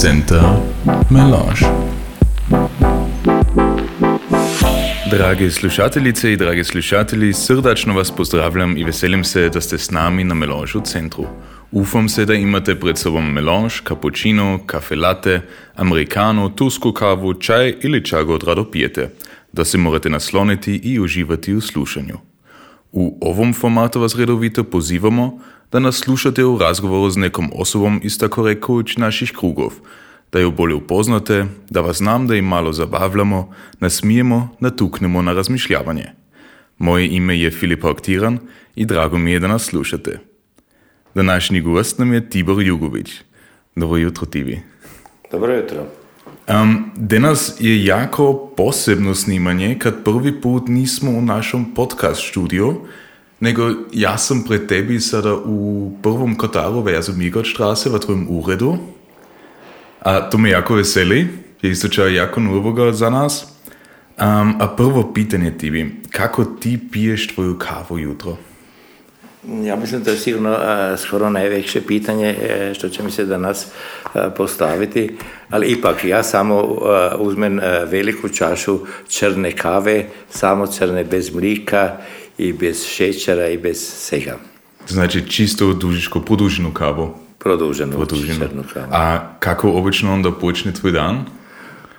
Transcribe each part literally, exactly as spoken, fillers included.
centar.melange. Drage slušateljice i dragi slušatelji, srdačno vas pozdravljam i veselim se, da ste s nami na Melanžu centru. Upam se, da imate pred sobom melanž, kapučino, kafe latte, americano, tursku kavu, čaj ili čago rado pijete, da se morate nasloniti i uživati u slušanju. U ovom formatu vas redovito pozivamo, da nas slušate u razgovoru s nekom osobom iz tako rekoč naših krugov, da ju bolje upoznate, da vas znam da im malo zabavljamo, nasmijemo, natuknemo na razmišljavanje. Moje ime je Phillip Hauck-Tyran i drago mi je da nas slušate. Današnji gost nam je Tibor Jugović. Dobro jutro, Tibi. Dobro jutro. Um, danas je jako posebno snimanje, kad prvi put nismo u našem podcast študiju, nego ja sam pred tebi sada u prvom Kotaru v Jazomirgottstraße v tvojem uredu. A to me jako veseli, je isto čao jako novoga za nas. Um, a prvo pitanje tebi, kako ti piješ tvoju kavu jutro? Ja mislim da je sigurno uh, skoro najveće pitanje uh, što će mi se danas uh, postaviti, ali ipak ja samo uh, uzmem uh, veliku čašu črne kave, samo črne, bez mlika i bez šećera i bez svega. Znači čisto dužičko, poduženu kavu? Produženu, Produženu. črnu kavu. A kako obično onda počne tvoj dan?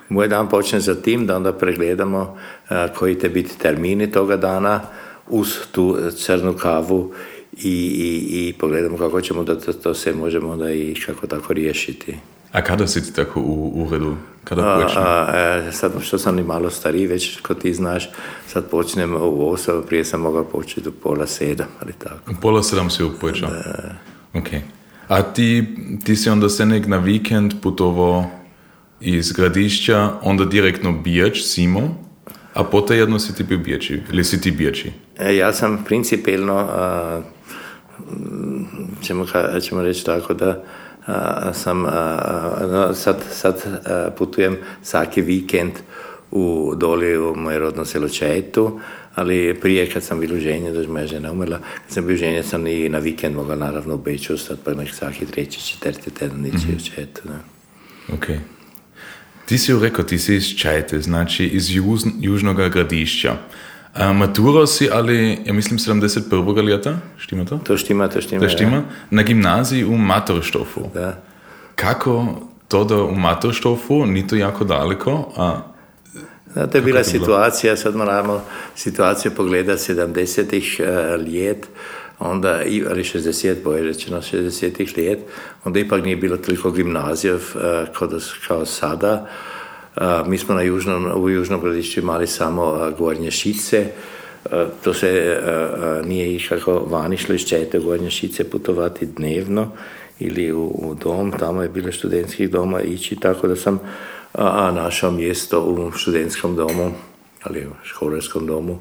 Moj dan počne za tim da onda pregledamo uh, koji te biti termini toga dana uz tu crnu kavu i, i, i pogledamo kako ćemo da to, to se možemo onda i kako tako riješiti. A kada si ti tako u uredu? Kada počne? A, a, sad što sam i malo stariji, već ko ti znaš, sad počnem u osam, prije sam mogao početi u pola sedam, ali tako. U pola sedam si upočao? Da. Ok. A ti, ti si onda se nek na vikend putovao iz gradišća, onda direktno bijač, simo, a potajadno si ti bio bijači? Ili si ti bijači? Ja sam principelno, a, ćemo, ćemo reći tako da a, sam, a, no, sad, sad a, putujem svaki vikend u doli u moje rodno selo Čejetu, ali prije kad sam bilo ženjen, da je moja žena umrla, kad sam bio ženjen sam i na vikend mogao naravno u Beču ostati, pa nek svaki treći, četvrti teden ići mm-hmm. u Čejetu. Ok. Ti si ju rekao, ti si iz Čajete, znači iz juz, južnoga gradišća. A, maturao si, ali, ja mislim, sedamdeset prvog ljeta, štima to? To štima, to štima. To štima, ja. Na gimnaziji u Materštofu. Da. Kako to da u Materštofu, ni to jako daleko, a... Da, to je bila situacija, sad moramo situaciju pogledati sedamdesetih ljet, onda, ali šezdeset, bolje rečeno, šezdesetih let, onda ipak nije bilo toliko gimnazijev kao sada. Mi smo na južnom, u južnom gradišću imali samo gornje šice, to se nije išako van išlo iz Čajete gornje šice putovati dnevno ili u, u dom, tamo je bilo študentskih doma ići, tako da sam našao mjesto u študentskom domu, ali u školarskom domu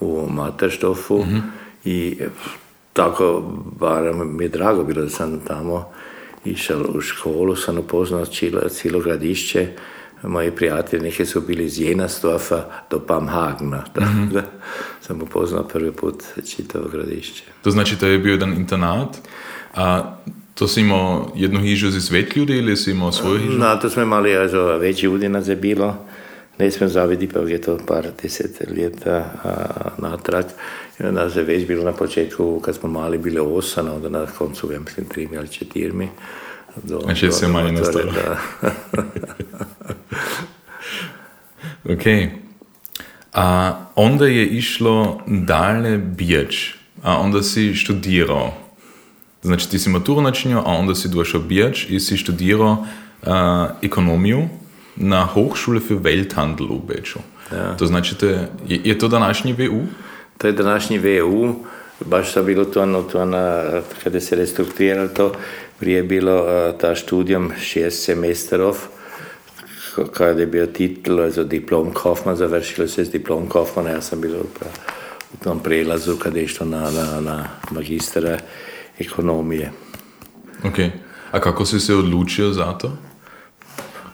u Materštofu mm-hmm. i tako, barem mi je drago bilo da sam tamo išao u školu, sam upoznao cijelo gradišće, moji prijatelji neki su bili iz Jena Stofa do Bamhagna, mm-hmm. da sam upoznao prvi put čitavo gradišće. To znači da je bio jedan internat, a to si imao jednu hižu za več ljudi ili si imao svoju hižu? No, to smo imali, also, več ljudi nas je bilo, ne smem zaviti, pa je to par deset ljeta a, natrag. Nas je već bilo na početku, kad smo mali, bile osam, onda na koncu, ja mislim, trimi ali četirmi. Znači se manje nastalo. Ok. A onda je išlo dalje bijač, a onda si študirao. Znači ti si maturu načinio, a onda si došao bijač i si študirao a, ekonomiju na Hochschule für Welthandel u Beču. Ja. To znači, te, je, je to današnji V U? To je današnji V U, baš to bilo to, no, to na, kada se restrukturiralo to, prije je bilo uh, ta studijom šest semesterov, kada je bio titl, also, Diplom Kaufman, završilo se s Diplom Kaufmana, ja sam bilo u tom prelazu kada je išlo na, na, na magistra ekonomije. Ok, a kako si se odlučio za to?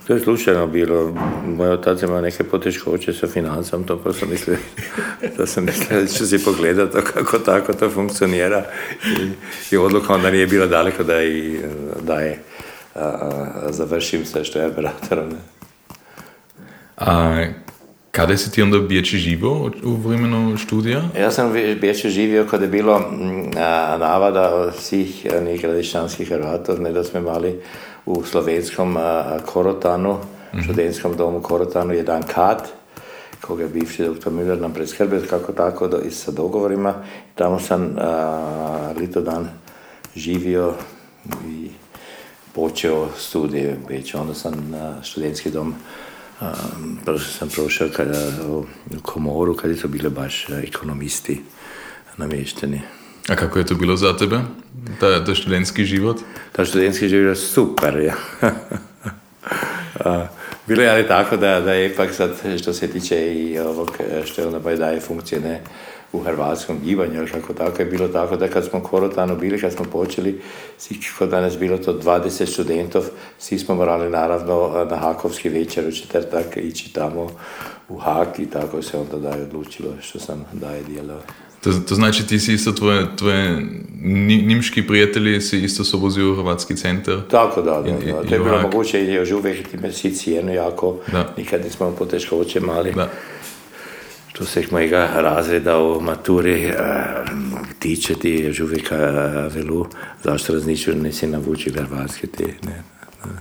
To je slučajno bilo. Moj otac ima neke poteškoće sa financom, to pa sam mislio da sam mislio da ću si pogledat to kako tako to funkcionira i, i odluka onda nije bila daleko da, i, da je završim sve što je operator. A kada si ti onda bijeći živo u vremenu studija? Ja sam bijeći živio kada je bilo a, navada od svih gradišćanskih Hrvatov, ne da smo imali u slovenskom a, Korotanu, mm-hmm. študentskom domu Korotanu, jedan kat, koga je bivši doktor Müller nam preskrbio, kako tako, do, i sa dogovorima. Tamo sam a, lito dan živio i počeo studije već. Onda sam a, študentski dom Um, prošao sam prošao kada, u komoru, kada su bili baš ekonomisti namješteni. A kako je to bilo za tebe, ta, ta študentski život? Ta študentski život je super, ja. uh, bilo je ali tako da, da je ipak sad, što se tiče i ovog što je ono daje funkcije, ne, u hrvatskom gibanju, kako tako je bilo tako da kad smo Korotanu bili, kad smo počeli, svi kod danas bilo to dvadeset študentov, svi smo morali naravno na hakovski večer u četvrtak ići tamo u Hak i tako se onda da je odlučilo što sam daje djelo. To, to znači ti si isto tvoje, tvoje nimški prijatelji si isto se vozio u hrvatski centar? Tako da, da, da. To je bilo moguće i još uvijek time si cijenu jako, da. Nikad nismo poteškoće mali. Da. Što se mojega razreda o maturi tiče, ti je još uvijek velu, zašto različio nisi navučil hrvatski te. Ne, ne.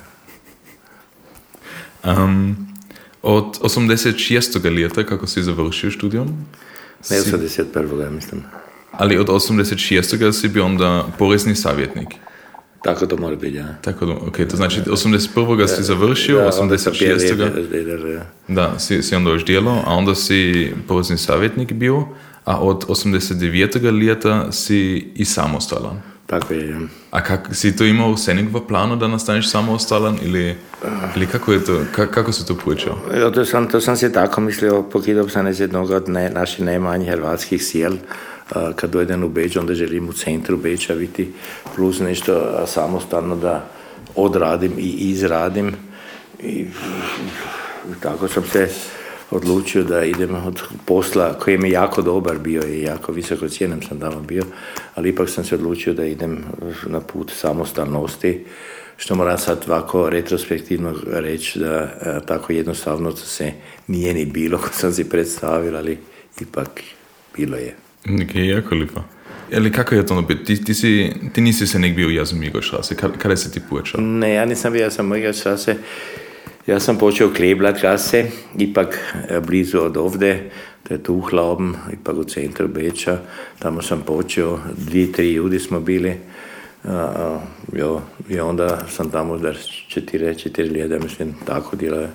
Um, od osamdeset šestog leta, kako si završil študijom? Ne, osamdeset prvog mislim. Ali od osamdeset šestog si bi onda porezni savjetnik? Tako to mora biti, ja. Tako, okay, to znači osamdeset prvog si završio, osamdeset šestog Da, si, si onda još djelo, a onda si porezni savjetnik bio, a od osamdeset devetog ljeta si i samostalan. Tako je, ja. A kak, si to imao u Senegva planu da nastaneš samostalan ili, ili kako je to, ka, kako si to počeo? Ja, to sam, to sam se tako mislio, pokidao sam iz jednog od ne, naših najmanjih hrvatskih sjel. Kad dojdem u Beč, onda želim u centru Beča biti plus nešto samostalno da odradim i izradim. I tako sam se odlučio da idem od posla koji mi je jako dobar bio i jako visoko cijenem sam davno bio, ali ipak sam se odlučio da idem na put samostalnosti, što moram sad ovako retrospektivno reći da tako jednostavno se nije ni bilo ko sam si predstavio, ali ipak bilo je. Nekaj je jako lijepo. Ali kako je to opet? Ti, ti, si, ti nisi se nek bio u Jazomirgottstraße. Kada si ti počeo? Ne, ja nisam bio u Jazomirgottstraße. Ja sam počeo u Kleeblattgasse, ipak blizu od ovde, to je Tuhla oben, ipak u centru Beča. Tamo sam počeo, dvi, tri ljudi smo bili. Uh, jo, i onda sam tamo da četiri, četiri ljede, mislim, tako djela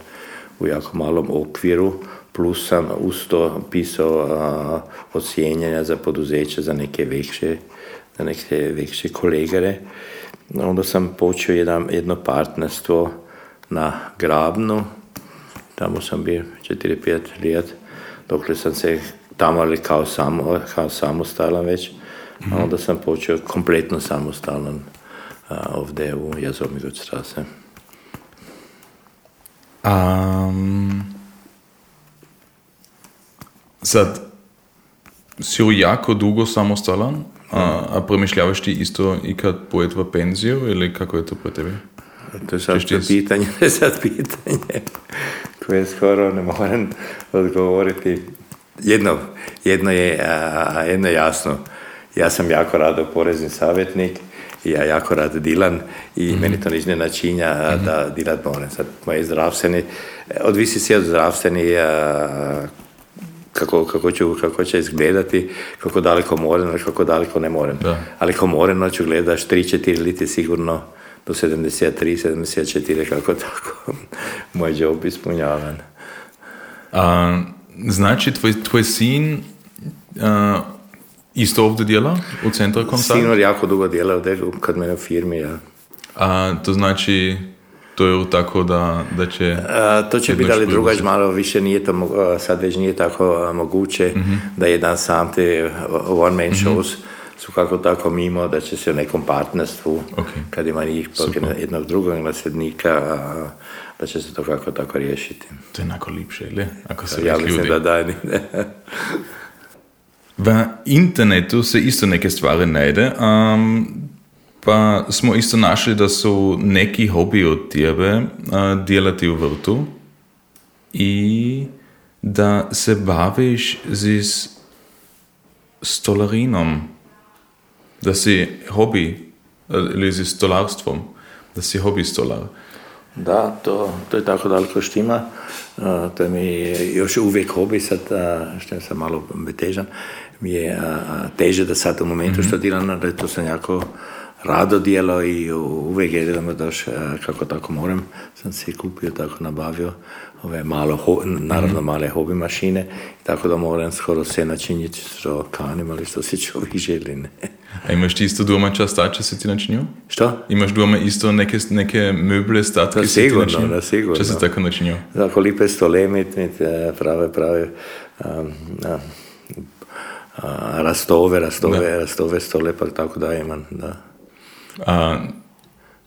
u jako malom okviru. Plus sam usto pisao a, ocijenjenja za poduzeća, za neke vekše, za neke vekše kolegare. Onda sam počeo jedan, jedno partnerstvo na Grabnu. Tamo sam bio četiri pet let, dok sam se tamo ali kao, samo, kao samostalan već. A onda sam počeo kompletno samostalan a, ovdje u Jazomirgottstraße. Um... Sad, si jako dugo samostalan, a, a premišljavaš ti isto i kad pojet v penziju ili kako je to po tebi? To je sad Češ pitanje, to je sad pitanje koje skoro ne moram odgovoriti. Jedno, jedno je a, jedno jasno, ja sam jako rado porezni savjetnik i ja jako rado dilan i mm-hmm. meni to nič ne načinja mm-hmm. da dilat moram. Sad, moje zdravstveni, odvisi se od zdravstveni a, Kako, kako, ću, kako će izgledati, kako daleko moram ili kako daleko ne moram. Da. Ali ko moram, ću gledaš tri četiri liti sigurno do sedamdeset tri sedamdeset četiri, kako tako. Moj job ispunjavan. A, znači, tvoj, tvoj sin a, isto ovdje djela u centru kontakt? Sin jako dugo djela ovdje kad mene u firmi. Ja. A, to znači... To je tako da, da će... A, to će biti ali drugač, malo više nije to, mo- sad već nije tako moguće mm-hmm. da jedan sam te one man shows mm-hmm. su kako tako mimo da će se u nekom partnerstvu, okay. kad ima njih jednog drugog nasljednika, da će se to kako tako riješiti. To je nako lipše, ili? Ako se ja mislim da da, ni ne. V internetu se isto neke stvari najde. Um, pa smo isto našli da su neki hobi od tebe a, djelati u vrtu i da se baviš s stolarinom, da si hobi, ili s stolarstvom, da si hobi stolar. Da, to, to je tako daleko štima. Uh, to mi je još uvijek hobi, sad uh, što sam malo betežan. Mi je uh, teže da sad u momentu mm-hmm. što dilam, da to sam jako rado dijelo i uvijek je da me doš, uh, kako tako moram, sam si kupio, tako nabavio ove malo, ho- naravno male hobi mašine, tako da moram skoro sve načiniti što kanim, ali što si čovjek želi, ne. A imaš ti isto domaća stače si ti načinio? Što? Imaš doma isto neke, neke möble, statke si ti načinio? Da, sigurno. Što si tako načinio? Da, kolipe stole mit, mit prave, prave um, da, a, rastove, rastove, da. rastove stole, pa tako da imam, da. A,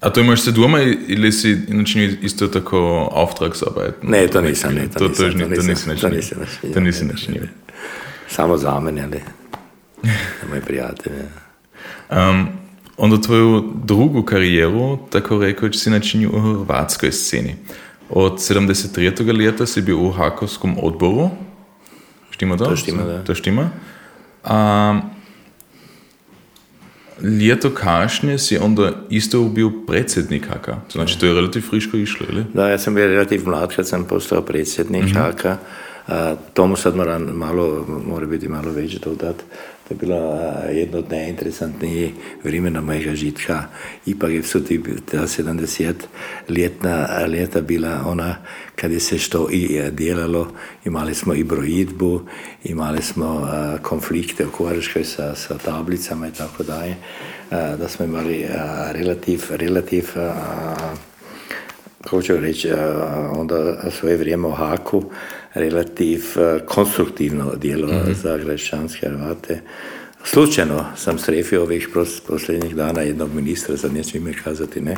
A to imaš se doma ili si načinio isto tako auftragsarbeit? Ne, to nisam, ne, to nisam, to nisam, to nisam, to nisam načinio. Samo za mene, ali za moje prijatelje. Um, onda tvoju drugu karijeru, tako rekoč, si načinio u hrvatskoj sceni. Od sedamdeset tri. leta si bio u Hakovskom odboru. Štima to? To štima, da. To štima. Um, Ljeto kašnje si onda isto bio predsjednik Haka. Znači, to je relativ friško išlo, ili? Da, ja sam bio relativ mlad kad sam postao predsjednik mm-hmm. Haka. A, tomu sad mora, malo, mora biti malo već dodat. To je bilo a, jedno od najinteresantnijih vremena mojega žitka. Ipak je su ti sedamdeset ljetna ljeta bila ona kad je se što i djelalo. Imali smo i brojitbu, imali smo a, konflikte u Kovariškoj sa, sa tablicama i tako dalje. A, da smo imali a, relativ, relativ a, kako ću reći, a, onda svoje vrijeme u Haku relativ uh, konstruktivno djelo mm-hmm. za građanske Hrvate. Slučajno sam srefio ovih posljednjih dana jednog ministra, sad neću ime kazati, ne,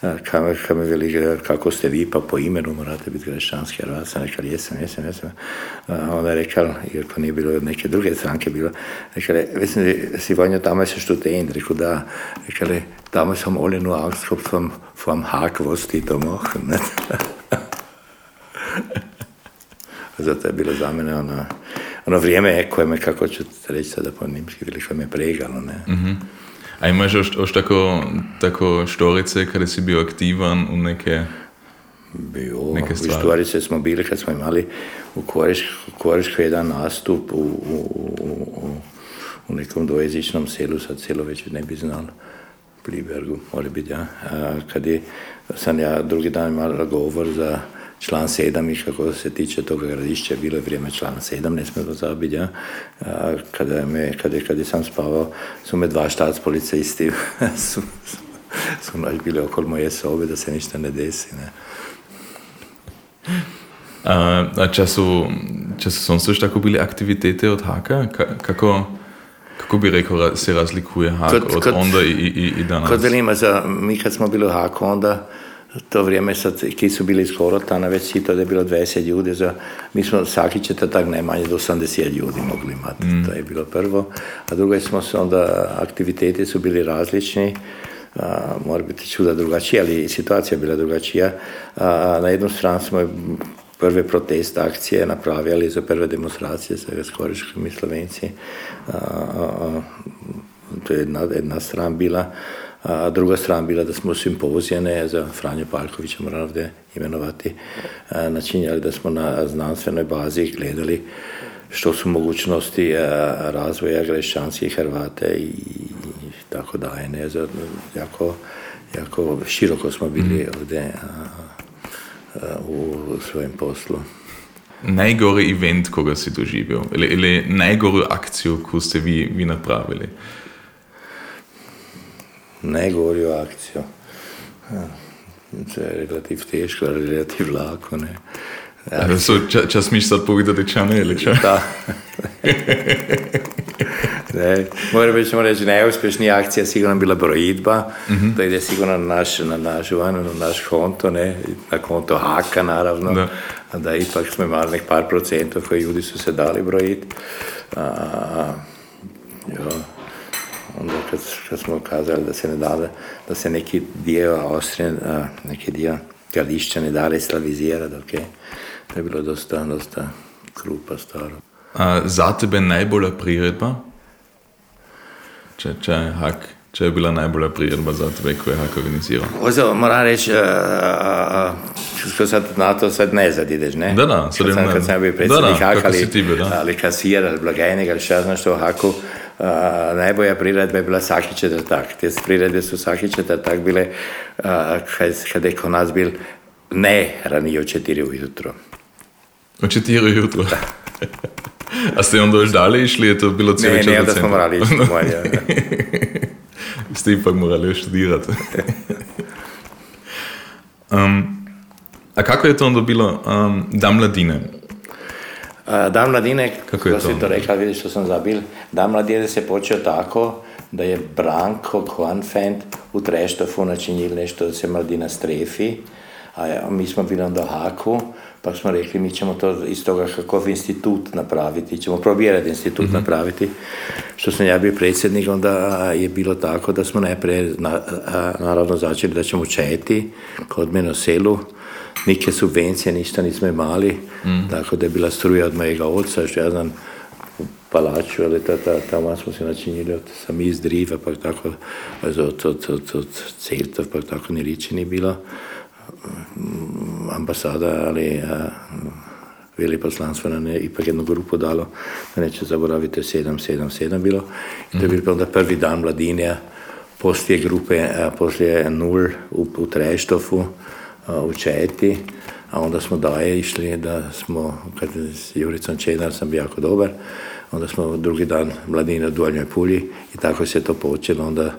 kako ka me veli, kako ste vi, pa po imenu morate biti građanski Hrvat, sam rekao, jesam, jesam, jesam. A onda je rekao, jer to nije bilo od neke druge stranke bilo, rekao je, vesem, si vanjo, tamo se študent, rekao da, rekao je, tamo sam ole nur angst gehabt vom, vom Hagvosti to machen, ne. Zato je bilo za mene ono, ono vrijeme koje me, kako ću reći sada po nimski, koje me pregalo, ne. Uh-huh. A imaš još, još tako, tako štorice kada si bio aktivan u neke, bio, neke stvari? U štorice smo bili kad smo imali u Kovariškoj jedan nastup u, u, u, u nekom dvojezičnom selu, sad selo već ne bi znalo, Plibergu, mora biti, ja. A, kad je, sam ja drugi dan imala govor za član sedam, i kako se tiče toga gradišća, bilo je vrijeme člana sedam, ne smije to zabiti, ja. A, kada, me, kada, kada sam spavao, su me dva štac policisti su, su, su bili okolo moje sobe, da se ništa ne desi, ne. A, a času, času sam su još tako bili aktivitete od Haka? Ka, kako... Kako bi rekao, se razlikuje Hak kod, od kod, onda i, i, i danas? Kod velima, za, mi kad smo bili u Haku, onda to vrijeme, sad, ki su bili skoro tana, već sito da je bilo dvadeset ljudi, za, mi smo svaki četvrtak najmanje do osamdeset ljudi mogli imati, mm. to je bilo prvo. A drugo smo se onda, aktiviteti su bili različni, a, mora biti čuda drugačija, ali situacija je bila drugačija. A, na jednu stranu smo prve protest akcije napravili za prve demonstracije sa Skoriškim i Slovenci. A, a, to je jedna, jedna strana bila. A druga strana bila da smo simpozijene za Franjo Palkovića, moram ovdje imenovati, a, načinjali da smo na znanstvenoj bazi gledali što su mogućnosti a, razvoja grešćanskih Hrvata i, i tako dalje. Ne, za, jako, jako široko smo bili ovdje a, u svojem poslu. Najgori event koga si doživio? Ili, ili najgoru akciju koju ste vi, vi napravili? Najgoriju akciju? To je relativ teško, relativ lako, ne. Akcija... So, ča, čas miš sad povedati čane, ili ča? Da. Ne, moramo reći, najuspješnija akcija sigurno bila brojitba, mm-hmm. to ide sigurno na naš, na naš, na naš konto, ne, na konto Haka naravno, da, da ipak smo imali nek par procentov koji ljudi su se dali brojiti. A, jo, onda kad, kad smo kazali da se ne dade, da se neki dio Austrije, neki dio Gališća ne dale slavizirati, ok, to je bilo dosta, dosta krupa staro. A za tebe najbolja priredba? Če, če je Hak, če je bila najbolja priredba za tebe, ko je Hak organiziral? Ozo, moram reči, ko sad na to sad ne zadideš, ne? Da, da, sad ne. Kad sam bil predsednik Haka ali kasir ali blagajnik ali šta znaš to o Haku, Uh, najbolja priredba je bila vsaki četrtak. Te priredbe so vsaki četrtak bile, uh, kaj, kaj je ko nas bil, ne ranijo četiri ujutro. O četiri ujutro? A ste onda još dalje išli? Je to bilo celo četrtak? Ne, ne, da smo morali išli. Ste ipak morali još študirati. um, a kako je to onda bilo um, Dan mladine? Dan mladine, kako si to rekla, vidiš što sam zabil, Dan mladine se počeo tako da je Branko Kwanfend u Treštofu načinil nešto da se mladina strefi, a ja, mi smo bili onda u Haku, pa smo rekli mi ćemo to iz toga kakov institut napraviti, ćemo probirati institut mm-hmm. napraviti. Što sam ja bio predsjednik, onda je bilo tako da smo najprej na, a, naravno začeli da ćemo četi kod mene u selu. Neke subvencije, ništa nismo imali, mm. tako da je bila struja od mojega oca, što ja znam u palaču, ali ta, ta, tamo smo se načinili od sami iz driva, pa tako, od, od, od, od celtov, pa tako ni riči ni bilo. Ambasada ali a, veleposlanstvo nam je ipak jednu grupu dalo, da neće zaboraviti, sedam sedam sedam bilo. I to je bilo onda prvi dan mladine, poslije grupe, a, poslije nul u, u Treštofu, v Četi, a onda smo daje išli, da smo, kad s Juricom Čednar sam bil jako dober, onda smo drugi dan mladine u Dolnjoj Pulji i tako se to počelo, onda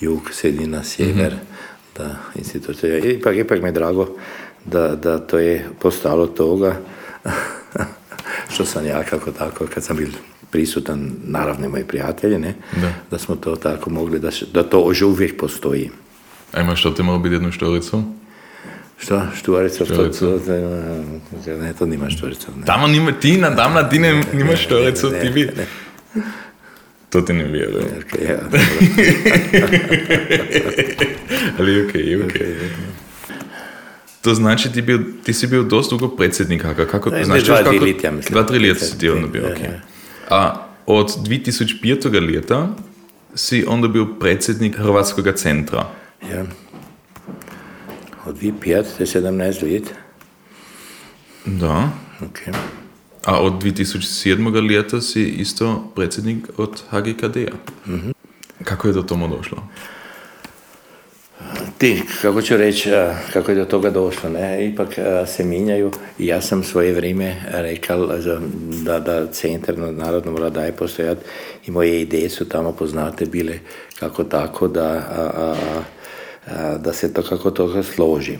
jug sedi na sjever, mm-hmm. da institucija. Ipak, ipak mi je drago, da, da to je postalo toga, što sam ja kako tako, kad sam bil prisutan, naravno moji prijatelji, ne, da. da smo to tako mogli, da, da to že uvijek postoji. A imaš to, ti moral biti jednu štoricu? Što? Štvorica? Ne, to nima štvorica. Tamo nima ti, na tam mladine nima štvorica, ti bi... To ti ne vjerujem. Ok, ja. Ali ok, ok. To znači, ti, bil, ti si bil dost dugo predsjednik Haka. Kako, ne, znaš, dva, tri litja, mislim. Dva, tri litja si ti onda bio, ok. A od dvije tisuće pete. leta si onda bil predsjednik Hrvatskoga centra. Ja. Od dvije tisuće pete to je sedamnaest let. Da. Okay. A od dvije tisuće sedme. leta si isto predsjednik od H G K D-a. Mm-hmm. Kako je do toga došlo? Ti, kako ću reći, kako je do toga došlo, ne? Ipak se minjaju. Ja sam svoje vrijeme rekao da, da centar narodno mora daje postojati i moje ideje su tamo poznate bile kako tako da... A, a, da se to kako toga složi.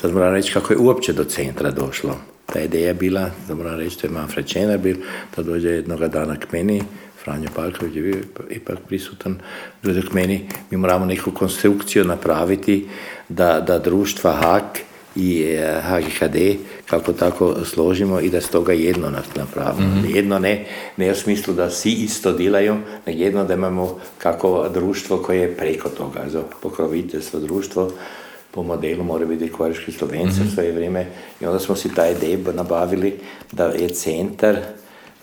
Sad moram reći kako je uopće do centra došlo. Ta ideja je bila, da moram reći, to je Manfred Čener bil, da dođe jednoga dana k meni, Franjo Palkov je bio ipak prisutan, dođe k meni, mi moramo neku konstrukciju napraviti da, da društva Hak i H G K D kako tako složimo i da s toga jedno napravimo. Mm-hmm. Jedno ne, ne u smislu da svi isto dilaju, nego jedno da imamo kako društvo koje je preko toga. Za pokroviteljstvo društvo po modelu mora biti Kovački Slovenci mm-hmm. svoje vrijeme i onda smo si taj ideje nabavili da je centar,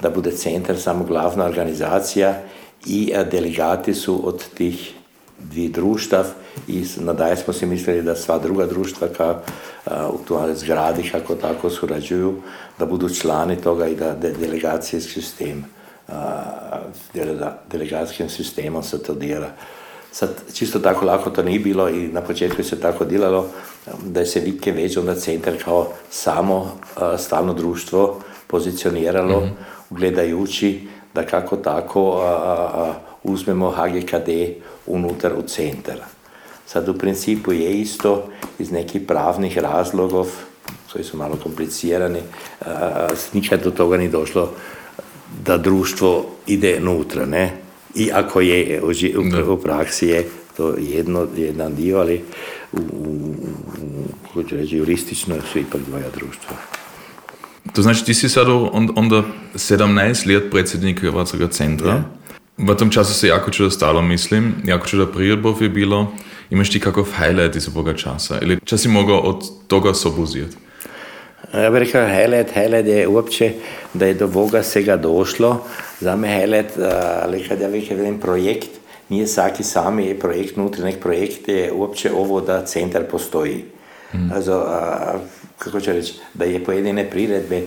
da bude centar samo glavna organizacija i delegati su od tih dvije društav i nadalje smo si mislili da sva druga društva ka, a, u toj zgradi kako tako surađuju, da budu člani toga i da de, delegacijski sistem a, de, da, delegacijskim sistemom se to dira. Sad, čisto tako lako to nije bilo i na početku se tako dilalo da je se vike već onda centar kao samo a, stalno društvo pozicioniralo mm-hmm. gledajući da kako tako a, a, uzmemo H G K D unutar u centar. Sad u principu je isto iz nekih pravnih razlogov koji su malo komplicirani, a, nikad do toga ni došlo da društvo ide nutra, ne? I ako je u, u, u praksi je to jedno, jedan dio, ali u, u, u, reći, juristično su ipak dvoja društva. To znači ti si sad onda sedamnaest let predsjednik Hrvatskog centra. Ja. V tom času se jako čudo stalo, mislim, jako čudo priredbov je bilo. Imaš ti kakav highlight iz ovoga časa? Ili čas si mogao od toga se obuzijeti? Ja bih rekao, highlight, highlight je uopće da je do ovoga svega došlo. Za me highlight, ali kad ja već velim projekt, nije svaki sami projekt, unutar nek projekt je uopće ovo da centar postoji. Mm. Also, a, kako ću reći, da je pojedine priredbe,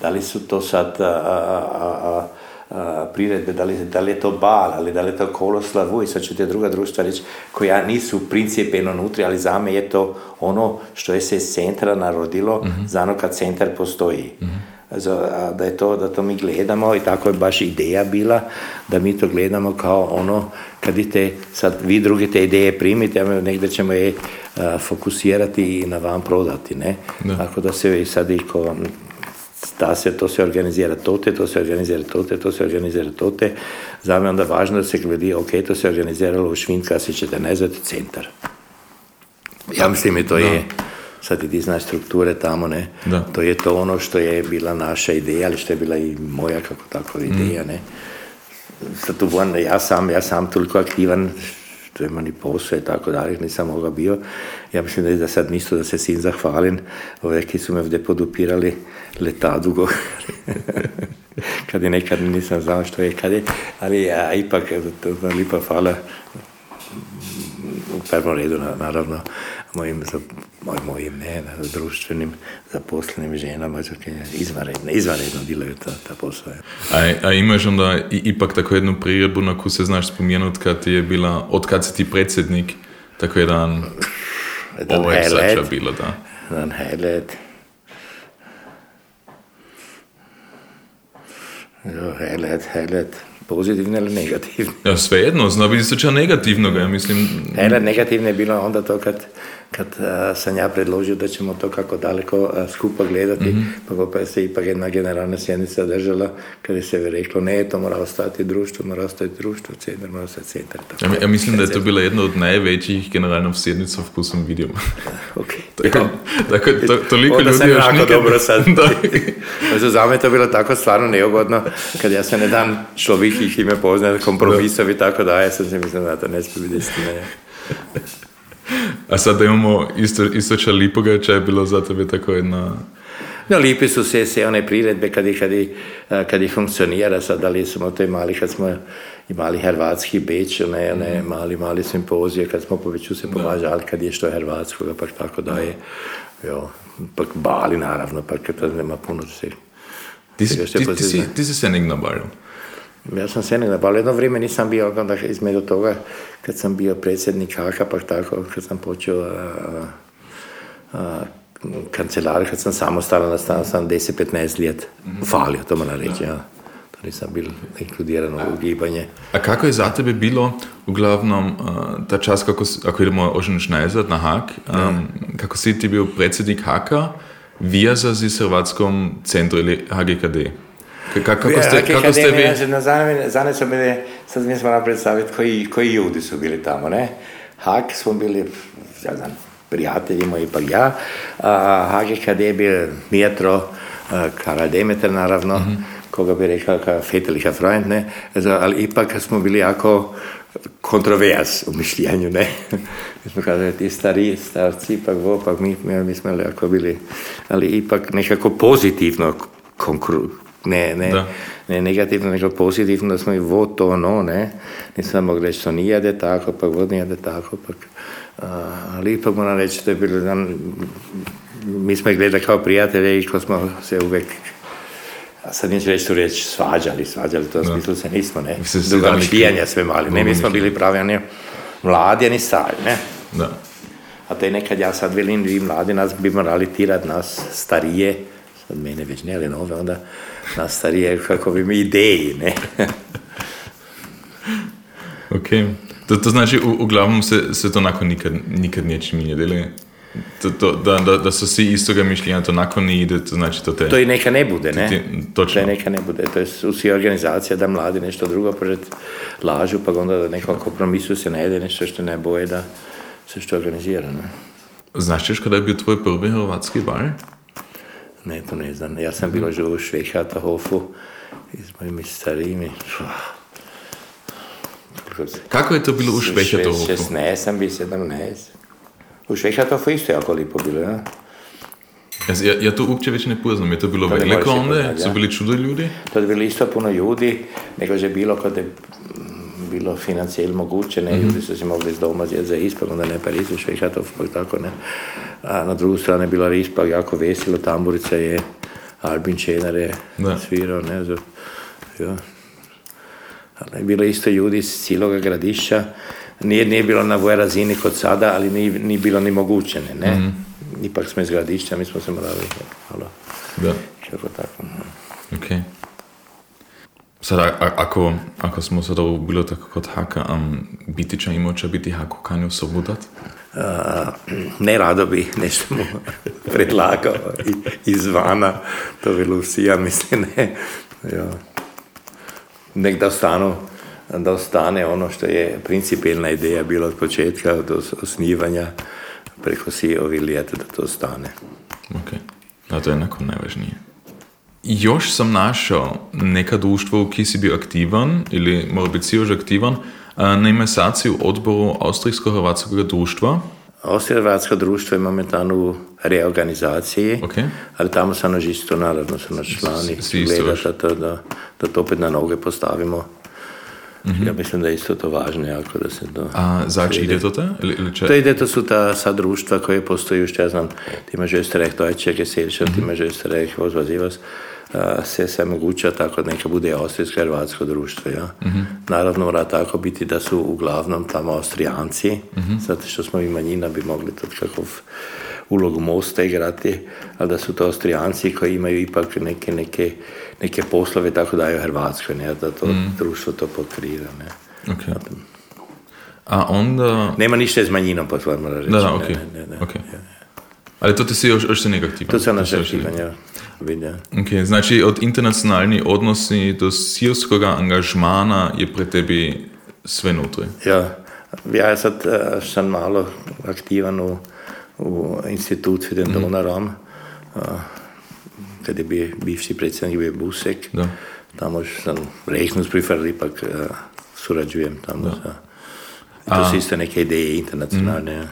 da li su to sad... A, a, a, Uh, priredbe, da li, da li je to bal, ali da li je to koloslavu i sad ću te druga društva reći koja nisu principijelno nutri, ali za me je to ono što je se iz centra narodilo mm-hmm. za ono kad centar postoji. Mm-hmm. Zato, da je to, da to mi gledamo i tako je baš ideja bila da mi to gledamo kao ono kad te, sad vi druge te ideje primite, a negdje ćemo je uh, fokusirati i na vam prodati, ne? Da. Tako da se sad i ko da se to se organizira tote, to se organizira tote, to se organizira tote. Za me onda važno da se gledi, ok, to se organiziralo u Švinkasi četrnaest, centar. Ja mislim i to da. Je, sad i ti znaš strukture tamo, ne, da. To je to ono što je bila naša ideja, ali što je bila i moja kako takva ideja, mm. ne. Sad tu van, ja sam, ja sam toliko aktivan, to je mani posao i tako dalje, nisam mogao bio. Ja mislim da je da sad misto da se svim zahvalim, ove ki su me ovdje podupirali leta dugo, kad je nekad nisam znao što je, kad je, ali a, ipak, to, to, lipa hvala u prvom redu, na, naravno, mojim, moj, mojim ne, društvenim, zaposlenim ženama, izvanredno, izvanredno dilaju ta, ta posao. A, a imaš onda ipak tako jednu priredbu na koju se znaš spomenuti kad je bila, od kad si ti predsjednik, tako jedan, jedan ovo je sača bilo, da. Jedan highlight. Jo, highlight, highlight. Pozitivno ili negativno? Ja, svejedno, zna biti slučaj negativnoga, ja mislim... Hele, negativno je bilo onda to kad, kad uh, sam ja predložio da ćemo to kako daleko uh, skupa gledati, mm-hmm. pa pa se ipak jedna generalna sjednica držala kada se je reklo ne, to mora ostati društvo, mora ostati društvo, centar, mora ostati centar. Tako. Ja, ja mislim da je to bila jedna od najvećih generalnih sjednica koju sam vidio. Ok. Tako, tako to, toliko ljudi još nikad... Onda sam jako dobro sad. Znači, za me to bilo tako stvarno neugodno, kad ja sam jedan človik ih ime poznat, kompromisovi i tako da, ja sam se mislim da to ne smije biti stine. A sad imamo isto, istoča lipoga, če je bilo za tebe tako jedna... No, lipi su se, se one priredbe kad ih, kad ih, kad ih funkcionira, sad da li smo to imali kad smo imali hrvatski Beč, one, one mali, mali simpozije, kad smo po Beču se pomažali, kad je što hrvatskoga, pak tako da je, jo, pak bali naravno, pak to nema puno se... Ti, ti, ti, si, ti si se negdje nabaril? Ja sam se nekada, pa jedno vrijeme nisam bio, onda između toga, kad sam bio predsjednik Haka, pa tako, kad sam počeo kancelar, kad sam samostalan nastao, sam deset do petnaest let falio, to moram reći, ja. To nisam bil inkludiran u gibanje. A kako je za tebe bilo, uglavnom, ta čas, kako, ako idemo oženiš najzad na Hak, um, kako si ti bio predsjednik Haka, vijaza si s Hrvatskom centru ili H G K D? Kako ste, kako ste vi? Zane su bili, sad mi smo nam predstaviti koji, koji ljudi su bili tamo, ne? Hak smo bili, ja znam, prijatelji moji pa ja. H G K D je bio Mijetro, Karaj Demeter naravno, mm-hmm. koga bi rekao kao Feteliha Freund, ne? Ali ipak smo bili jako kontrovers u mišljenju, ne? Mi smo kazali, ti stari, starci, pak vo, pak mi, mi smo jako bili, ali ipak nekako pozitivno konkurentno. Ne, ne, ne negativno, nego pozitivno, da smo i vo to ono, ne, nisam mogli reći, to nijede tako, pa vod nijede tako, pak, uh, ali ipak moram reći, to je bilo, dan, mi smo gledali kao prijatelje i ko smo se uvek, a sad neću reći tu reći, svađali, svađali, to u smislu se nismo, ne, druga mišljenja sve mali, ne, mi smo bili pravi, oni mladi, ani stari, ne. Da. A to je nekad, ja sad velim, vi mladi nas bi morali tirati, nas starije, od mene već ne, ali nove, onda nas starije, kako bi mi ideji, ne? Ok, to, to znači, u, uglavnom se, se to nakon nikad, nikad nečim nije deli. To, to, da, da, da su svi istoga mišljenja, to nakon ne ide, to znači to te... To i neka ne bude, ne? Ti, točno. To neka ne bude, to je svi organizacija da mladi nešto drugo pored lažu, pa onda da nekom kompromisu se ne jede nešto što ne boje da se što organizira, ne? Znaš ćeš kada je bio tvoj prvi hrvatski bar? Ne, to ne znam. Ja sam bilo živo u Švechathofu i s mojimi starijimi. kroz... Kako je to bilo u Švehatovu? šesnaest, sedamnaest. U Švehatovu isto jako lipo bilo, ja? Ja, ja to uopće već ne poznam, je to bilo to veliko onda? Su bili čudo ljudi? To je bilo isto puno ljudi, nego je bilo kod je bilo financijel moguće, ne, mm-hmm. ljudi su se mogli iz doma zjeti za ispak, onda ne Parizu, Švehatovu, pa tako ne. A na drugu stranu je bila ispak, jako veselo, tamburica je, Albin Čednar je svirao, ne znam, jo. Bilo isto ljudi iz cijeloga gradišća, nije, nije bilo na ovoj razini kod sada, ali nije, nije bilo ni moguće, ne, ne? Mm-hmm. Ipak smo iz gradišća, mi smo se morali, hvala. Da. Kako tako. Ok. Sada, a, ako, ako smo sada bilo tako kod Haka, um, biti će imao će biti Haku kanju sobudat? Uh, ne rado bi nešto mu predlagao izvana, to bi Lucija, mislim, ne. Jo. Nek da ostanu, da ostane ono što je principijelna ideja bila od početka, od osnivanja preko si ovi lijeta da to ostane. Ok, a to je jednako najvažnije. Još sam našao neka društvo u ki si bio aktivan, ili mora biti si još aktivan, naime sad si u odboru Austrijsko-hrvatskog društva. Austro-hrvatsko društvo je momentalno u reorganizaciji, okay. ali tamo sam još isto, naravno sam na člani gledata da, da to opet na noge postavimo. Mm-hmm. Ja mislim da je isto to važno jako da se to... A zač ide to ta? Ili, ili če... To ide, to su ta sad društva koje postoji još, ja znam, ti imaš Österreich, Deutsche Gesellschaft, mm-hmm. ti imaš Österreich, OZVAS, sve se moguća tako da neka bude austrijsko-hrvatsko društvo. Ja? Mm-hmm. Naravno mora tako biti da su uglavnom tamo Austrijanci, mm-hmm. zato što smo i manjina bi mogli to kakov ulogu mosta igrati, ali da su to Austrijanci koji imaju ipak neke, neke, neke poslove, tako daju Hrvatskoj, ne? Da to mm. društvo to pokriva. Ne? Okay. A onda... Nema ništa s manjinom, pa stvarno reći. Da, da, ok. Ne, ne, ne, ne. Okay. Ja, ja. Ali to ti si još, još se nekak tipan? To sam naš tipan, ja. Vidim. Ok, znači od internacionalnih odnosi do sirskog angažmana je pre tebi sve nutri? Ja, ja sad uh, sam malo aktivan u u Institut für den Donauraum, kada je bi, bivši predsjednik bio Busek, da. Tamo sam Rechnungsprüfer, ipak uh, surađujem tamo. Sa, to su isto neke ideje internacionalne. Mm. Ja.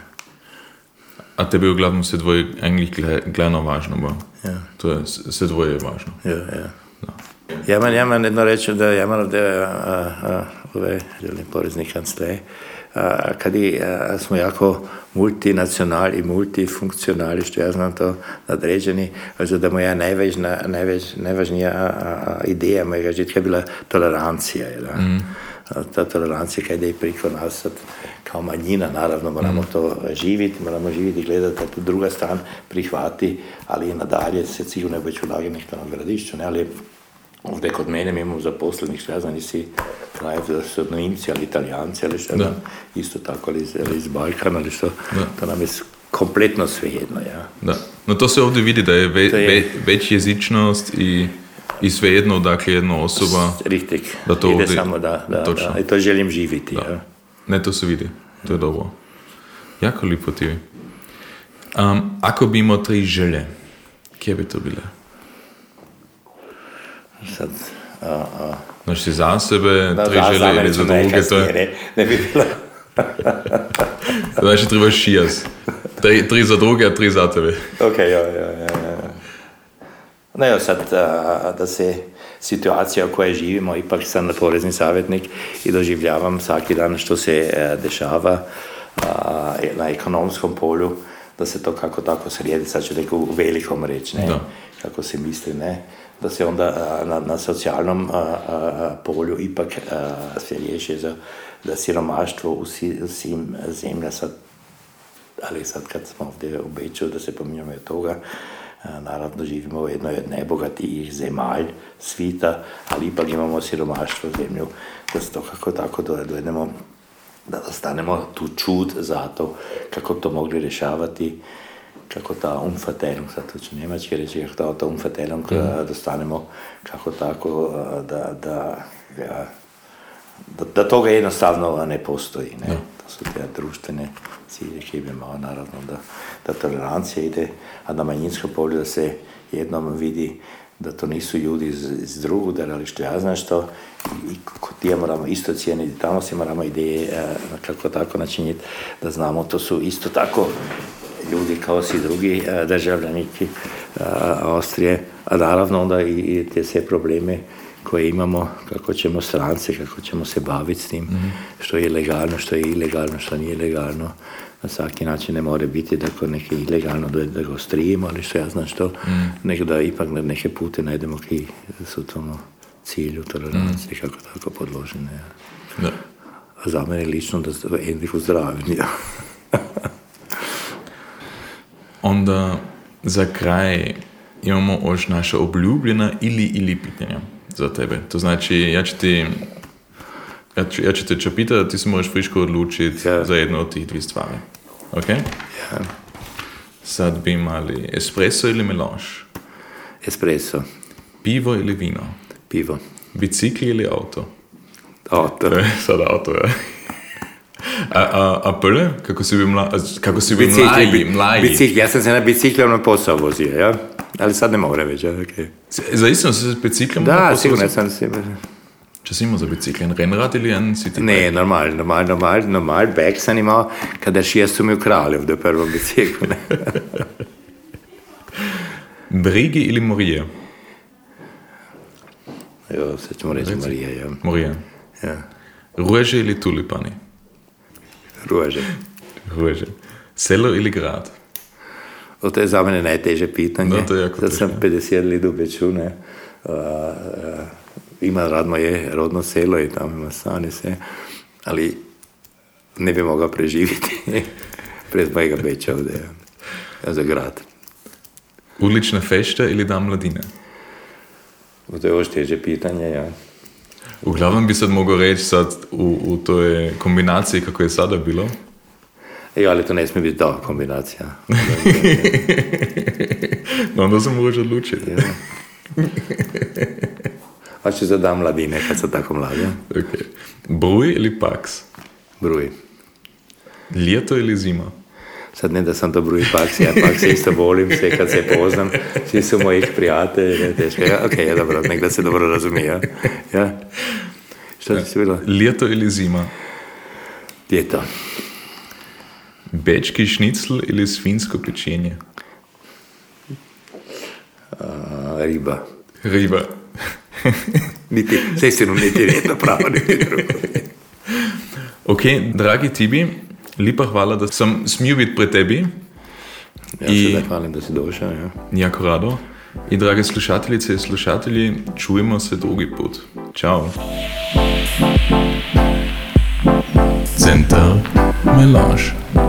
A tebi uglavnom se dvoje eigentlich glavno važno bo? Ja. To je, se dvoje je važno. Ja, ja. Da. Ja imam, ja imam jedno reći da ja imam ove porezni kanclej, kadi a, smo jako multinacional i multifunkcionalni, što ja znam to nadređeni, zato da moja najvažna, najvaž, najvažnija a, a, ideja mojega žitka bila tolerancija. Mm. A, ta tolerancija kaj ide priko nas sad, kao manjina, naravno moramo mm. to živjeti, moramo živjeti i gledati da druga stran prihvati, ali i nadalje se sigurno je već ulaganje na gradišću, ne, ali ovdje kod mene mi imamo zaposlenih, što ja znam, nisi Srednojimci ali Italijanci, ali što isto tako, ali iz, iz Balkana, ali što, to nam je kompletno svejedno, ja. Da. No to se ovdje vidi da je, ve, je... Ve, već jezičnost i, i svejedno, dakle, jedna osoba... Rihtik, da to ide ovdje... samo da, da, točno. Da, i to želim živjeti, da. Ja. Ne, to se vidi, to je dobro. Jako lipo ti. Um, ako bi imao tri želje, kje bi to bile? Sad, a, a. Znaš si za sebe, da, tri želje ili za druge, to je... Ne, ne bi bilo. Znaš je treba šijas. Tri, tri za druge, a tri za tebe. Ok, jo, jo, jo. No jo, sad, a, da se situacija u kojoj živimo, ipak sam porezni savjetnik i doživljavam svaki dan što se a, dešava a, na ekonomskom polju, da se to kako tako sredi, sad ću neko u velikom reći, ne? Da. Kako se misli, ne? Da se onda na, na socijalnom a, a, polju ipak a, se riješi za, da siromaštvo u svim zemlja sad, ali sad kad smo ovdje u Beču, da se pominjamo od toga, a, naravno živimo u jednoj od najbogatijih zemalj svita, ali ipak imamo siromaštvo u zemlju, da se to kako tako dojedemo, da dostanemo tu čud za to kako to mogli rješavati, kako ta umverteilung, sad to ću njemački reći, kako ta umverteilung mm. dostanemo, kako tako da, da, ja, da, da toga jednostavno ne postoji. Ne? Mm. To su te društvene cilje koje imamo, naravno da, da tolerancija ide, a na manjinskom polju da se jednom vidi da to nisu ljudi iz, iz drugog današta, ja znam što, i ti moramo isto cijeniti, tamo se moramo ideje na kako tako načiniti, da znamo, to su isto tako ljudi kao si drugi državljanici Austrije, a naravno onda i te sve probleme koje imamo, kako ćemo strance, kako ćemo se baviti s tim, mm-hmm. što je legalno, što je ilegalno, što nije legalno. Na svaki način ne more biti da ko neke ilegalno dođe da ga ostrijemo, ali što ja znam što, mm. nek da ipak na neke pute najdemo ki su tomu cilju, tolerancije, mm. kako tako podložene. Ja. Da. A za mene lično da endih uzdravim. Ja. Onda za kraj imamo još naša obljubljena ili ili pitanja za tebe. To znači, ja ću ti Ja ću, ja ću te čapiti, da ti se moraš friško odlučiti ja. za jedno od tih dvih stvari. Ok? Ja. Sad bi imali espresso ili melange? Espresso. Pivo ili vino? Pivo. Bicikli ili auto? Auto. To je sad auto, ja. A, a, a prve? Kako si bi, mla, kako si bi bicikli, mlaji, mlaji? Bicikli, ja sam se na biciklom na posao vozio, ja? Ali sad ne mogu reći, ja? Okay. Zavisno se s biciklom na posao vozio? Da, sigurno sam se... Če si imao za bicikl, en Rennrad ili en city? Ne, normal, normal, normal, normal, bag sam imao, kada šije su mi ukrali ovdje prvom biciklu. Brigi ili Morije? Jo, sad ćemo reći Morije, ja. Morije. Ja. Rueže ili tulipani? Rueže. Rueže. Selo ili grad? O, to je za mene najteže pitanje. Da, to je jako težko. Sad sam pedeset lidu beču, ne. Uh, uh, Ima rad moje rodno selo i tamo ima stane se, ali ne bi mogao preživjeti pred mojega Beča ovdje, za grad. Ulična fešta ili dan mladine? To je još teže pitanje, ja. Uglavnom bi sad mogao reći sad u, u toj kombinaciji kako je sada bilo? Jo, ali to ne smije biti da kombinacija. No, onda se moraš odlučiti. Ja. Pa ću za dan mladine, kad sam tako mlad. Okay. Bruj ili paks? Bruj. Ljeto ili zima? Sad ne da sam to bruj paks, ja paks isto volim, sve kad se poznam, svi su mojih prijatelja, teško. Ja, ok, ja, dobro, nek da se dobro razumije. Ja? Što ti ja. si bilo? Ljeto ili zima? Ljeto. Bečki šnicl ili svinsko pečenje? A, riba. Riba. Niti, sestinu, niti jedno pravo, niti drugo. Ok, dragi Tibi, lipa hvala, da sam smio biti pred tebi. Ja I... se zahvalim da si došao. Ja. Jako rado. I drage slušateljice i slušatelji, čujemo se drugi put. Ćao. Centar.melange